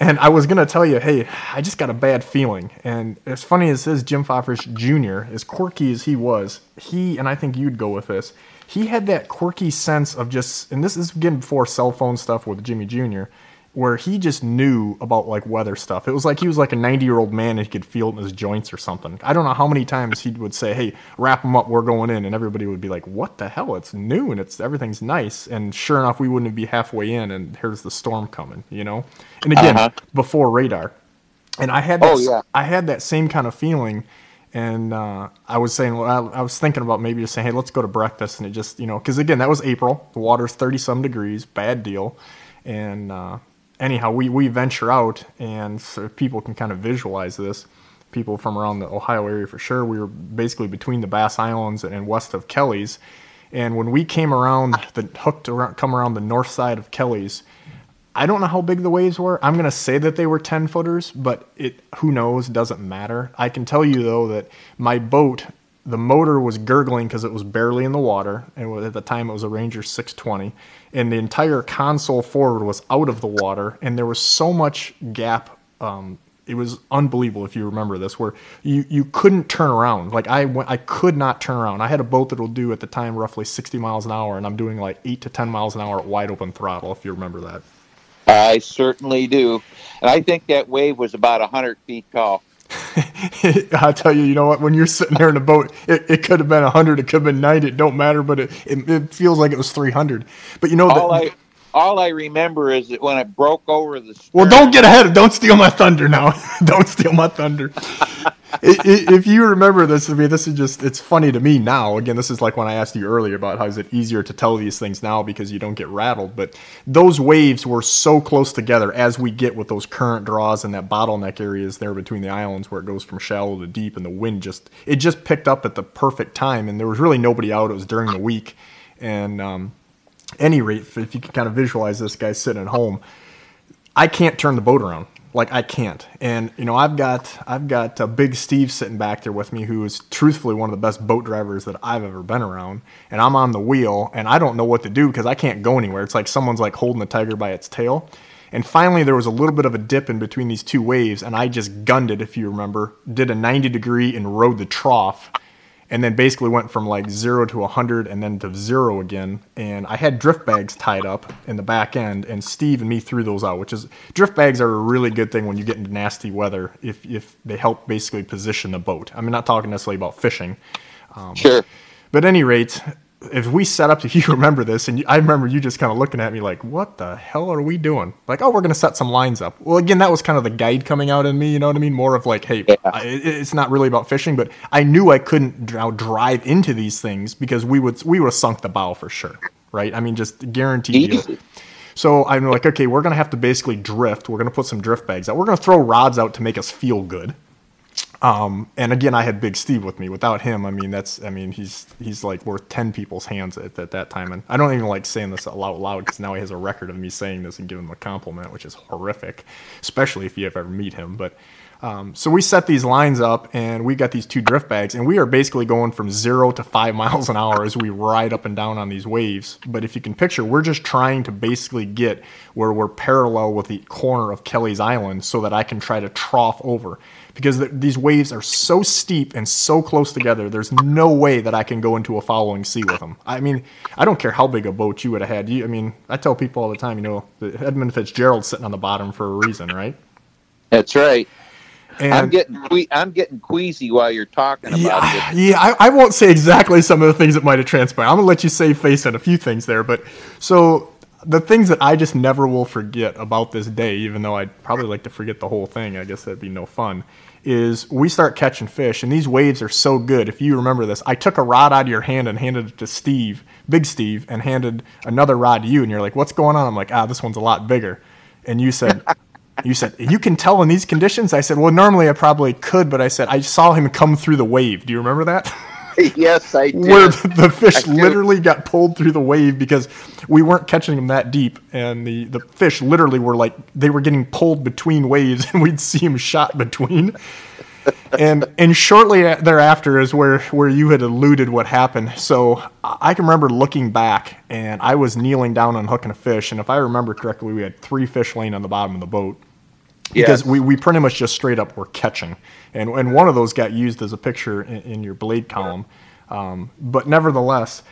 And I was going to tell you, hey, I just got a bad feeling. And as funny as this, Jim Fofrich Jr., as quirky as he was, and I think you'd go with this, he had that quirky sense of just, and this is again before cell phone stuff with Jimmy Jr., where he just knew about like weather stuff. It was like he was like a 90-year-old man and he could feel it in his joints or something. I don't know how many times he would say, hey, wrap them up, we're going in. And everybody would be like, what the hell? It's noon. Everything's nice. And sure enough, we wouldn't be halfway in and here's the storm coming, And again, before radar. And I had this, I had that same kind of feeling. And I was saying, I was thinking about maybe just saying, hey, let's go to breakfast. And it just, because again, that was April. The water's 30-some degrees, bad deal. And... anyhow, we venture out, and so people can kind of visualize this. People from around the Ohio area for sure. We were basically between the Bass Islands and west of Kelly's. And when we came around, come around the north side of Kelly's, I don't know how big the waves were. I'm going to say that they were 10-footers, but who knows, doesn't matter. I can tell you, though, that my boat, the motor was gurgling because it was barely in the water, and at the time it was a Ranger 620, and the entire console forward was out of the water, and there was so much gap. It was unbelievable, if you remember this, where you couldn't turn around. Like I could not turn around. I had a boat that will do at the time roughly 60 miles an hour, and I'm doing like 8 to 10 miles an hour at wide open throttle, if you remember that. I certainly do, and I think that wave was about 100 feet tall. I tell you, what, when you're sitting there in a boat, it could have been 100, it could have been 90, it don't matter, but it feels like it was 300. But all I remember is that when it broke over the stern. Well, don't get ahead. Don't steal my thunder now. Don't steal my thunder. If you remember this, I mean, this is just, it's funny to me now. Again, this is like when I asked you earlier about how is it easier to tell these things now because you don't get rattled. But those waves were so close together, as we get with those current draws and that bottleneck areas there between the islands where it goes from shallow to deep, and the wind just picked up at the perfect time. And there was really nobody out. It was during the week. And, any rate, if you can kind of visualize this guy sitting at home, I can't turn the boat around. Like I can't. And I've got Big Steve sitting back there with me, who is truthfully one of the best boat drivers that I've ever been around. And I'm on the wheel, and I don't know what to do because I can't go anywhere. It's like someone's like holding the tiger by its tail. And finally, there was a little bit of a dip in between these two waves, and I just gunned it, if you remember, did a 90 degree and rode the trough. And then basically went from like 0 to 100 and then to 0 again. And I had drift bags tied up in the back end, and Steve and me threw those out, which is, drift bags are a really good thing when you get into nasty weather, if they help basically position the boat. I'm not talking necessarily about fishing. Sure. But at any rate, if we set up, if you remember this, and I remember you just kind of looking at me like, what the hell are we doing? Like, oh, we're going to set some lines up. Well, again, that was kind of the guide coming out in me, you know what I mean? More of like, hey, yeah. It's not really about fishing, but I knew I couldn't now drive into these things because we would have sunk the bow for sure, right? I mean, just guaranteed deal. So I'm like, okay, we're going to have to basically drift. We're going to put some drift bags out. We're going to throw rods out to make us feel good. And again, I had Big Steve with me. Without him, he's like worth 10 people's hands at that time. And I don't even like saying this out loud because now he has a record of me saying this and giving him a compliment, which is horrific, especially if you ever meet him. But so we set these lines up and we got these two drift bags and we are basically going from 0 to 5 miles an hour as we ride up and down on these waves. But if you can picture, we're just trying to basically get where we're parallel with the corner of Kelly's Island so that I can try to trough over. Because these waves are so steep and so close together, there's no way that I can go into a following sea with them. I mean, I don't care how big a boat you would have had. I tell people all the time, Edmund Fitzgerald's sitting on the bottom for a reason, right? That's right. And I'm getting queasy while you're talking about it. Yeah, I won't say exactly some of the things that might have transpired. I'm going to let you save face on a few things there. But so the things that I just never will forget about this day, even though I'd probably like to forget the whole thing, I guess that'd be no fun, is we start catching fish, and these waves are so good. If you remember this, I took a rod out of your hand and handed it to Steve, Big Steve, and handed another rod to you, and you're like, what's going on? I'm like, this one's a lot bigger. And you said... You said, you can tell in these conditions? I said, well, normally I probably could, but I said, I saw him come through the wave. Do you remember that? Yes, I did. Where the fish literally got pulled through the wave because we weren't catching them that deep. And the fish literally were like, they were getting pulled between waves and we'd see him shot between. And shortly thereafter is where you had alluded what happened. So I can remember looking back, and I was kneeling down and hooking a fish. And if I remember correctly, we had 3 fish laying on the bottom of the boat. Because we pretty much just straight up were catching. And one of those got used as a picture in your Blade column. But nevertheless,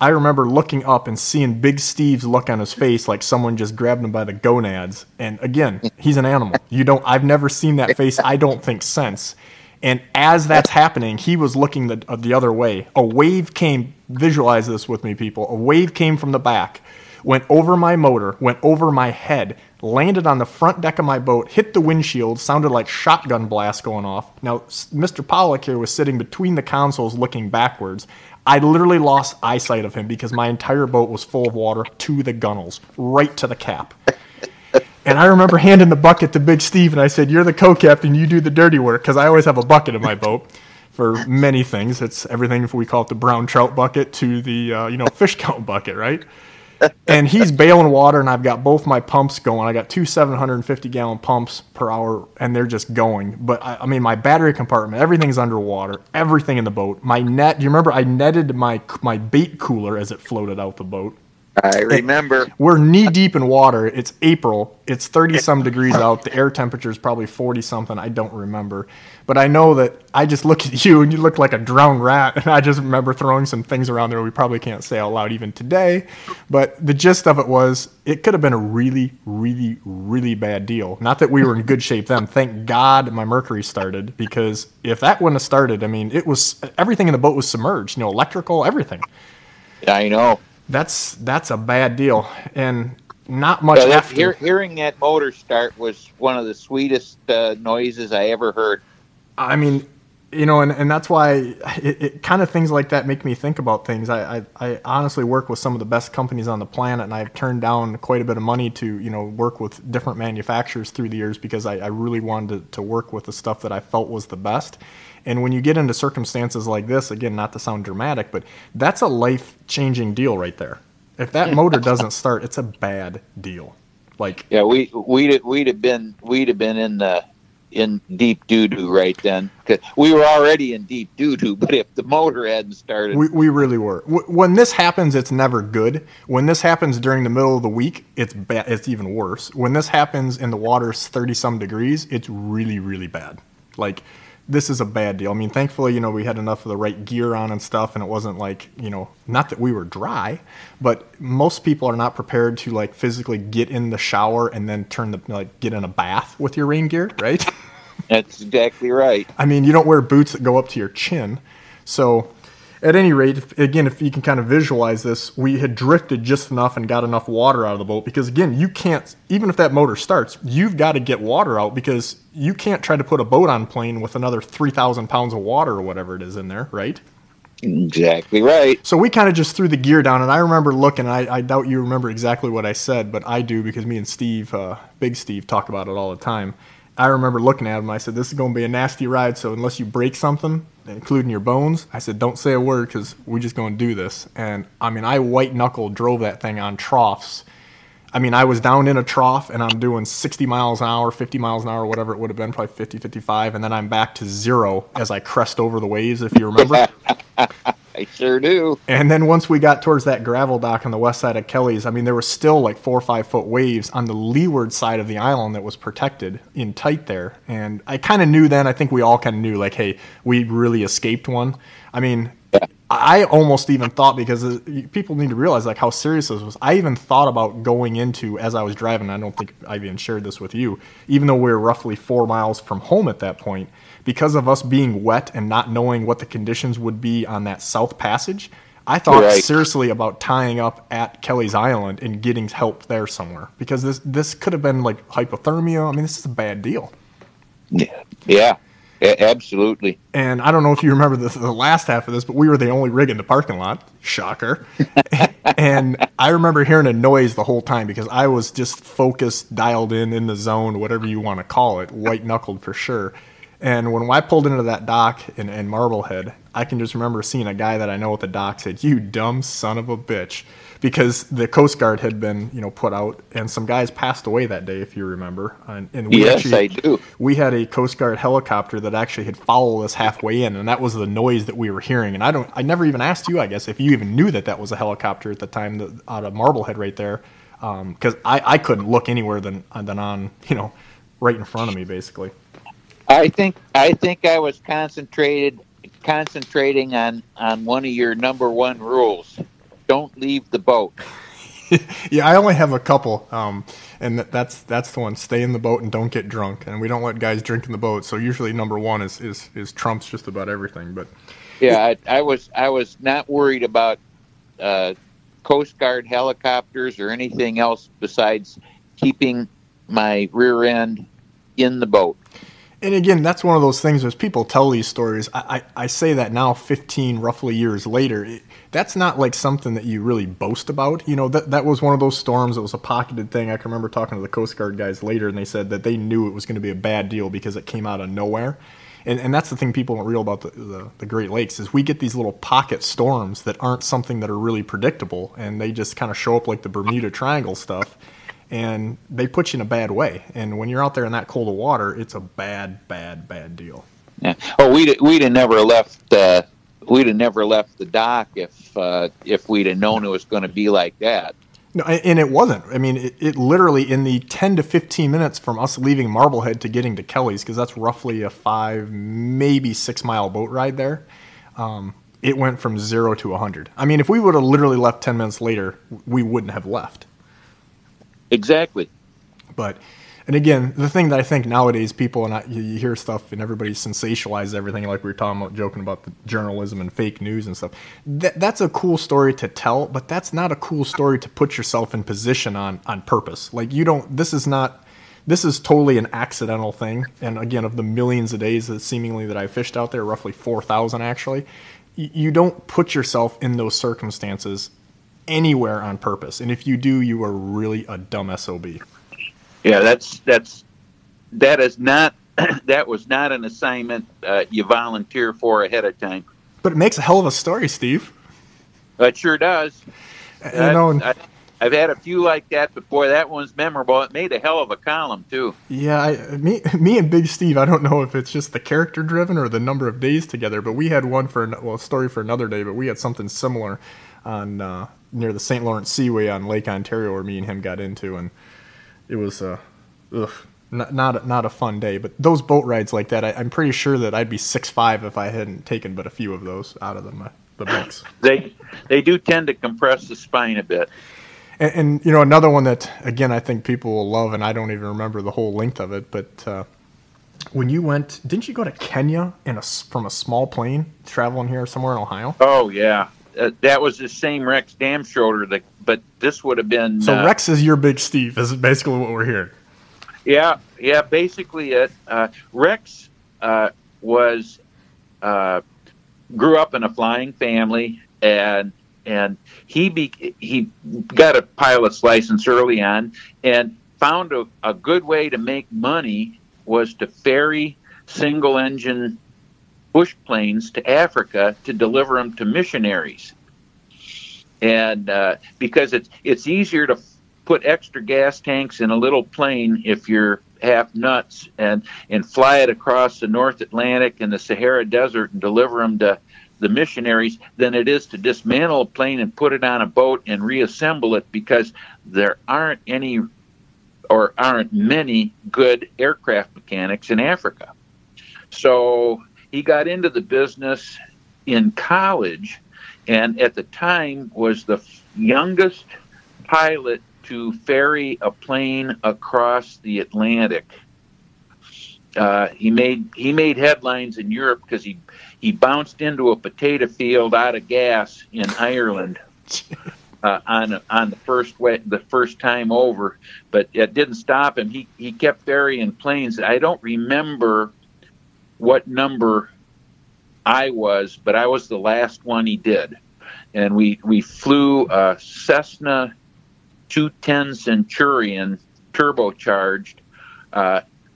I remember looking up and seeing Big Steve's look on his face like someone just grabbed him by the gonads. And again, he's an animal. I've never seen that face, I don't think, since. And as that's happening, he was looking the other way. A wave came, visualize this with me, people. A wave came from the back, went over my motor, went over my head, landed on the front deck of my boat, hit the windshield, sounded like shotgun blasts going off. Now, Mr. Pollock here was sitting between the consoles looking backwards. I literally lost eyesight of him because my entire boat was full of water to the gunnels, right to the cap. And I remember handing the bucket to Big Steve, and I said, you're the co-captain, you do the dirty work, because I always have a bucket in my boat for many things. It's everything if we call it the brown trout bucket to the fish count bucket, right? And he's bailing water, and I've got both my pumps going. I got 2 750-gallon pumps per hour, and they're just going. But, my battery compartment, everything's underwater, everything in the boat. My net, do you remember I netted my bait cooler as it floated out the boat? I remember. We're knee-deep in water. It's April. It's 30-some degrees out. The air temperature is probably 40-something. I don't remember. But I know that I just look at you, and you look like a drowned rat, and I just remember throwing some things around there we probably can't say out loud even today. But the gist of it was it could have been a really, really, really bad deal. Not that we were in good shape then. Thank God my mercury started, because if that wouldn't have started, it was everything in the boat was submerged, electrical, everything. Yeah, I know. That's a bad deal, and not much after. Hearing that motor start was one of the sweetest noises I ever heard. And that's why it kind of things like that make me think about things. I honestly work with some of the best companies on the planet, and I've turned down quite a bit of money to work with different manufacturers through the years because I really wanted to work with the stuff that I felt was the best. And when you get into circumstances like this, again, not to sound dramatic, but that's a life-changing deal right there. If that motor doesn't start, it's a bad deal. Like we'd have been in deep doo-doo right then. Cause we were already in deep doo-doo, but if the motor hadn't started, we really were. When this happens, it's never good. When this happens during the middle of the week, it's bad. It's even worse. When this happens and the water's 30-some degrees, it's really, really bad. Like, this is a bad deal. Thankfully, we had enough of the right gear on and stuff, and it wasn't like, not that we were dry, but most people are not prepared to like physically get in the shower and then get in a bath with your rain gear, right? That's exactly right. You don't wear boots that go up to your chin. So At any rate, again, if you can kind of visualize this, we had drifted just enough and got enough water out of the boat because, again, you can't, even if that motor starts, you've got to get water out because you can't try to put a boat on plane with another 3,000 pounds of water or whatever it is in there, right? Exactly right. So we kind of just threw the gear down, and I remember looking, and I doubt you remember exactly what I said, but I do because me and Steve, Big Steve, talk about it all the time. I remember looking at him, I said, this is going to be a nasty ride, so unless you break something, including your bones, I said, don't say a word because we're just going to do this. And, I mean, I white-knuckle drove that thing on troughs. I mean, I was down in a trough, and I'm doing 60 miles an hour, 50 miles an hour, whatever it would have been, probably 50, 55, and then I'm back to zero as I crest over the waves, if you remember. I sure do. And then once we got towards that gravel dock on the west side of Kelly's, I mean, there was still like 4 or 5 foot waves on the leeward side of the island that was protected in tight there. And I kind of knew then, I think we all kind of knew, like, hey, we really escaped one. I mean, I almost even thought, because people need to realize like how serious this was, I even thought about going into, as I was driving, I don't think I even shared this with you, even though we were roughly 4 miles from home at that point, because of us being wet and not knowing what the conditions would be on that south passage, I thought seriously about tying up at Kelly's Island and getting help there somewhere, because this could have been like hypothermia. I mean, this is a bad deal. Yeah. Absolutely. And I don't know if you remember the last half of this, but we were the only rig in the parking lot. Shocker. And I remember hearing a noise the whole time because I was just focused, dialed in the zone, whatever you want to call it, white-knuckled for sure. And when I pulled into that dock in Marblehead, I can just remember seeing a guy that I know at the dock said, you dumb son of a bitch, because the Coast Guard had been, put out, and some guys passed away that day, if you remember. And we I do. We had a Coast Guard helicopter that actually had followed us halfway in, and that was the noise that we were hearing. And I never even asked you, I guess, if you even knew that was a helicopter at the time out of Marblehead right there, because I couldn't look anywhere than on, right in front of me, basically. I think I was concentrating on one of your number one rules: don't leave the boat. Yeah, I only have a couple, and that's the one: stay in the boat and don't get drunk. And we don't let guys drink in the boat, so usually number one is trumps just about everything. But yeah, I was not worried about Coast Guard helicopters or anything else besides keeping my rear end in the boat. And again, that's one of those things as people tell these stories, I say that now 15 roughly years later, that's not like something that you really boast about. That was one of those storms. It was a pocketed thing. I can remember talking to the Coast Guard guys later, and they said that they knew it was going to be a bad deal because it came out of nowhere. And that's the thing people don't realize about the Great Lakes is we get these little pocket storms that aren't something that are really predictable, and they just kind of show up like the Bermuda Triangle stuff. And they put you in a bad way. And when you're out there in that cold of water, it's a bad, bad, bad deal. Yeah. Oh, we'd have never left the dock if we'd have known it was going to be like that. No, and it wasn't. I mean, it literally in the 10 to 15 minutes from us leaving Marblehead to getting to Kelly's, because that's roughly a 5, maybe 6 mile boat ride there. It went from 0 to 100. I mean, if we would have literally left 10 minutes later, we wouldn't have left. Exactly. But, and again, the thing that I think nowadays people, and you hear stuff and everybody sensationalizes everything, like we were talking about, joking about the journalism and fake news and stuff. That's a cool story to tell, but that's not a cool story to put yourself in position on purpose. Like this is totally an accidental thing. And again, of the millions of days that seemingly that I fished out there, roughly 4,000 actually, you don't put yourself in those circumstances anywhere on purpose, and if you do, you are really a dumb SOB. Yeah, that was not an assignment you volunteer for ahead of time. But it makes a hell of a story, Steve. It sure does. I've had a few like that before. That one's memorable. It made a hell of a column too. Yeah, me and Big Steve. I don't know if it's just the character driven or the number of days together, but we had one a story for another day. But we had something similar on near the St. Lawrence Seaway on Lake Ontario, where me and him got into, and it was not a fun day. But those boat rides like that, I'm pretty sure that I'd be 6'5" if I hadn't taken but a few of those out of the mix. They do tend to compress the spine a bit. And another one that, again, I think people will love, and I don't even remember the whole length of it, but when you went, didn't you go to Kenya from a small plane traveling here somewhere in Ohio? Oh, yeah. That was the same Rex Damschroder, but this would have been... So Rex is your big Steve, is basically what we're hearing. Yeah, basically it. Rex was... grew up in a flying family, and he got a pilot's license early on, and found a good way to make money was to ferry single-engine bush planes to Africa to deliver them to missionaries. And because it's easier to put extra gas tanks in a little plane if you're half nuts and fly it across the North Atlantic and the Sahara Desert and deliver them to the missionaries than it is to dismantle a plane and put it on a boat and reassemble it, because there aren't many good aircraft mechanics in Africa. So he got into the business in college, and at the time was the youngest pilot to ferry a plane across the Atlantic. He made headlines in Europe because he bounced into a potato field out of gas in Ireland on the first time over, but it didn't stop him. He kept ferrying planes. I don't remember what number I was, but I was the last one he did, and we flew a Cessna 210 Centurion turbocharged.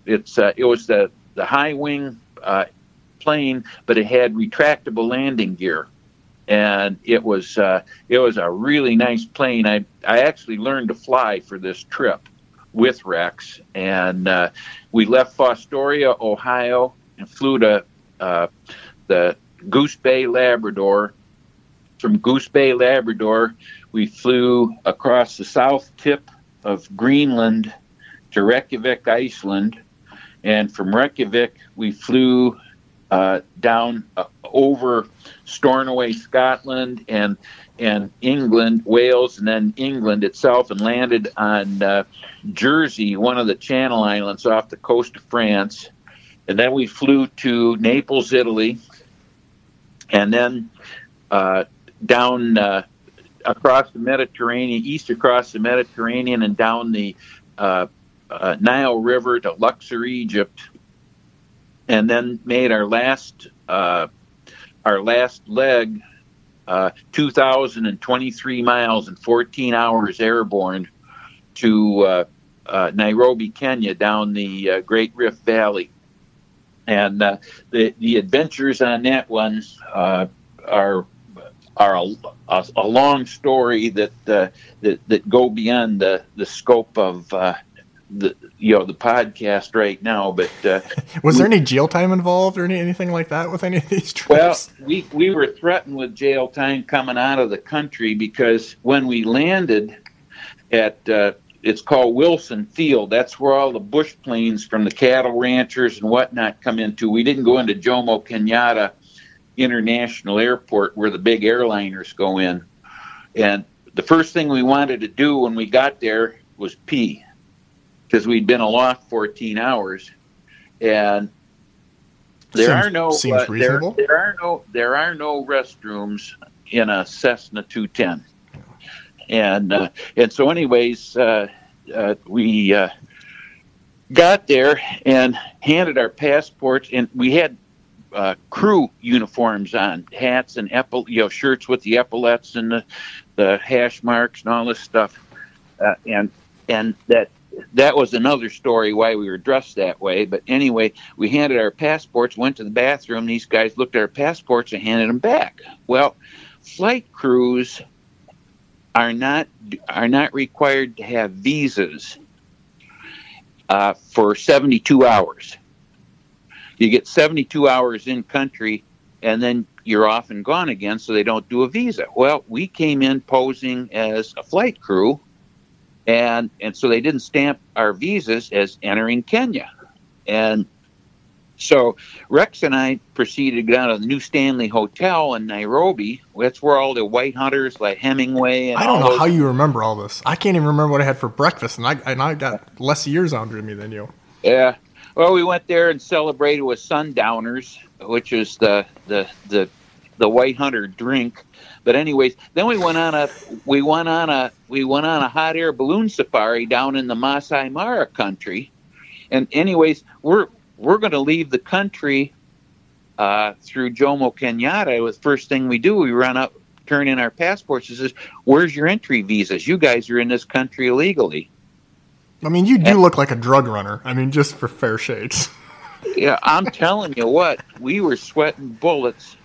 It was the high wing plane, but it had retractable landing gear, and it was a really nice plane. I actually learned to fly for this trip with Rex, and we left Fostoria, Ohio, and flew to the Goose Bay, Labrador. From Goose Bay, Labrador, we flew across the south tip of Greenland to Reykjavik, Iceland, and from Reykjavik we flew down over Stornoway, Scotland, and England, Wales, and then England itself, and landed on Jersey, one of the Channel Islands off the coast of France, and then we flew to Naples, Italy, and then down. Across the Mediterranean, east across the Mediterranean, and down the Nile River to Luxor, Egypt, and then made our last leg, 2,023 miles and 14 hours airborne to Nairobi, Kenya, down the Great Rift Valley. And the adventures on that one are a long story that go beyond the scope of the podcast right now. But was there any jail time involved or anything like that with any of these trips? Well, we were threatened with jail time coming out of the country, because when we landed at it's called Wilson Field, that's where all the bush planes from the cattle ranchers and whatnot come into. We didn't go into Jomo Kenyatta International Airport where the big airliners go in, and the first thing we wanted to do when we got there was pee, because we'd been aloft 14 hours, and there are no restrooms in a Cessna 210, and so anyways we got there and handed our passports, and we had crew uniforms on, hats and shirts with the epaulets and the hash marks and all this stuff, and that was another story why we were dressed that way. But anyway, we handed our passports, went to the bathroom, these guys looked at our passports and handed them back. Well, flight crews are not required to have visas for 72 hours. You get 72 hours in country, and then you're off and gone again, so they don't do a visa. Well, we came in posing as a flight crew, and so they didn't stamp our visas as entering Kenya. And so Rex and I proceeded down to the New Stanley Hotel in Nairobi. That's where all the white hunters like Hemingway. And I don't know how you remember all this. I can't even remember what I had for breakfast, and I got less years under me than you. Yeah. Well, we went there and celebrated with sundowners, which is the white hunter drink. But anyways, then we went on a hot air balloon safari down in the Masai Mara country. And anyways, we're going to leave the country through Jomo Kenyatta. It was the first thing we do. We run up, turn in our passports, and says, "Where's your entry visas? You guys are in this country illegally." I mean, you do look like a drug runner. I mean, just for fair shades. Yeah, I'm telling you what, we were sweating bullets.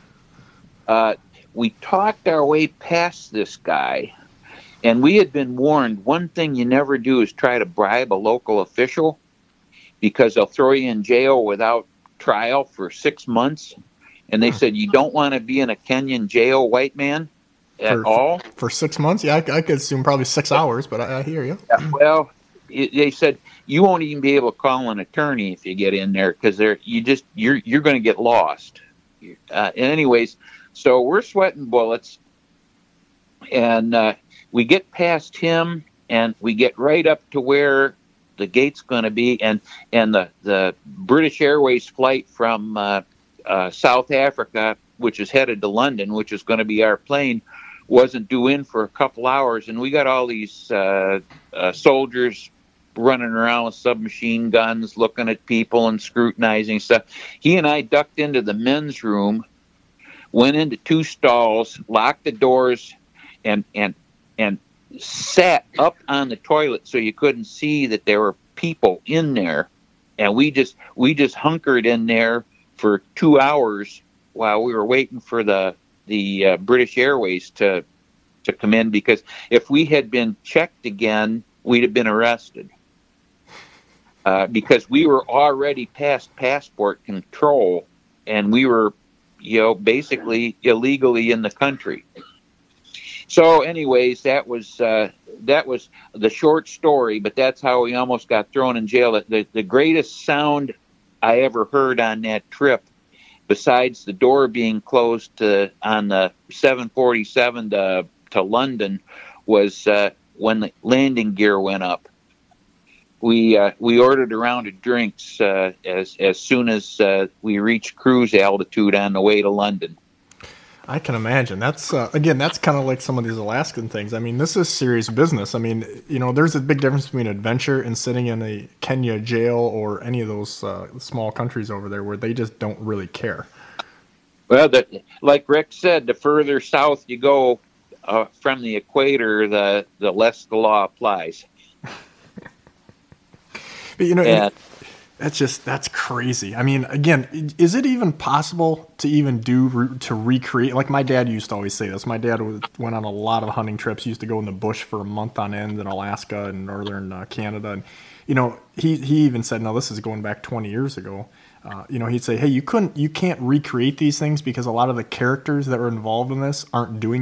We talked our way past this guy, and we had been warned, one thing you never do is try to bribe a local official, because they'll throw you in jail without trial for 6 months. And they said, you don't want to be in a Kenyan jail, white man, at all. For 6 months? Yeah, I could assume probably 6 hours, but I hear you. Yeah, well, they said, you won't even be able to call an attorney if you get in there, because you're going to get lost. Anyways, so we're sweating bullets. And we get past him, and we get right up to where the gate's going to be, and the British Airways flight from South Africa, which is headed to London, which is going to be our plane, wasn't due in for a couple hours, and we got all these soldiers running around with submachine guns, looking at people and scrutinizing stuff. He and I ducked into the men's room, went into two stalls, locked the doors, and sat up on the toilet so you couldn't see that there were people in there, and we just hunkered in there for 2 hours while we were waiting for the British Airways to come in, because if we had been checked again, we'd have been arrested, because we were already past passport control and we were, basically illegally in the country. So, anyways, that was the short story, but that's how we almost got thrown in jail. The greatest sound I ever heard on that trip, besides the door being closed on the 747 to London, was when the landing gear went up. We ordered a round of drinks as soon as we reached cruise altitude on the way to London. I can imagine. That's that's kind of like some of these Alaskan things. I mean, this is serious business. I mean, there's a big difference between adventure and sitting in a Kenya jail or any of those small countries over there where they just don't really care. Well, like Rick said, the further south you go from the equator, the less the law applies. But that's crazy. I mean, again, is it even possible to even to recreate? Like my dad used to always say this. My dad went on a lot of hunting trips. He used to go in the bush for a month on end in Alaska and northern Canada. And, he even said, now this is going back 20 years ago. He'd say, hey, you can't recreate these things because a lot of the characters that were involved in this aren't doing it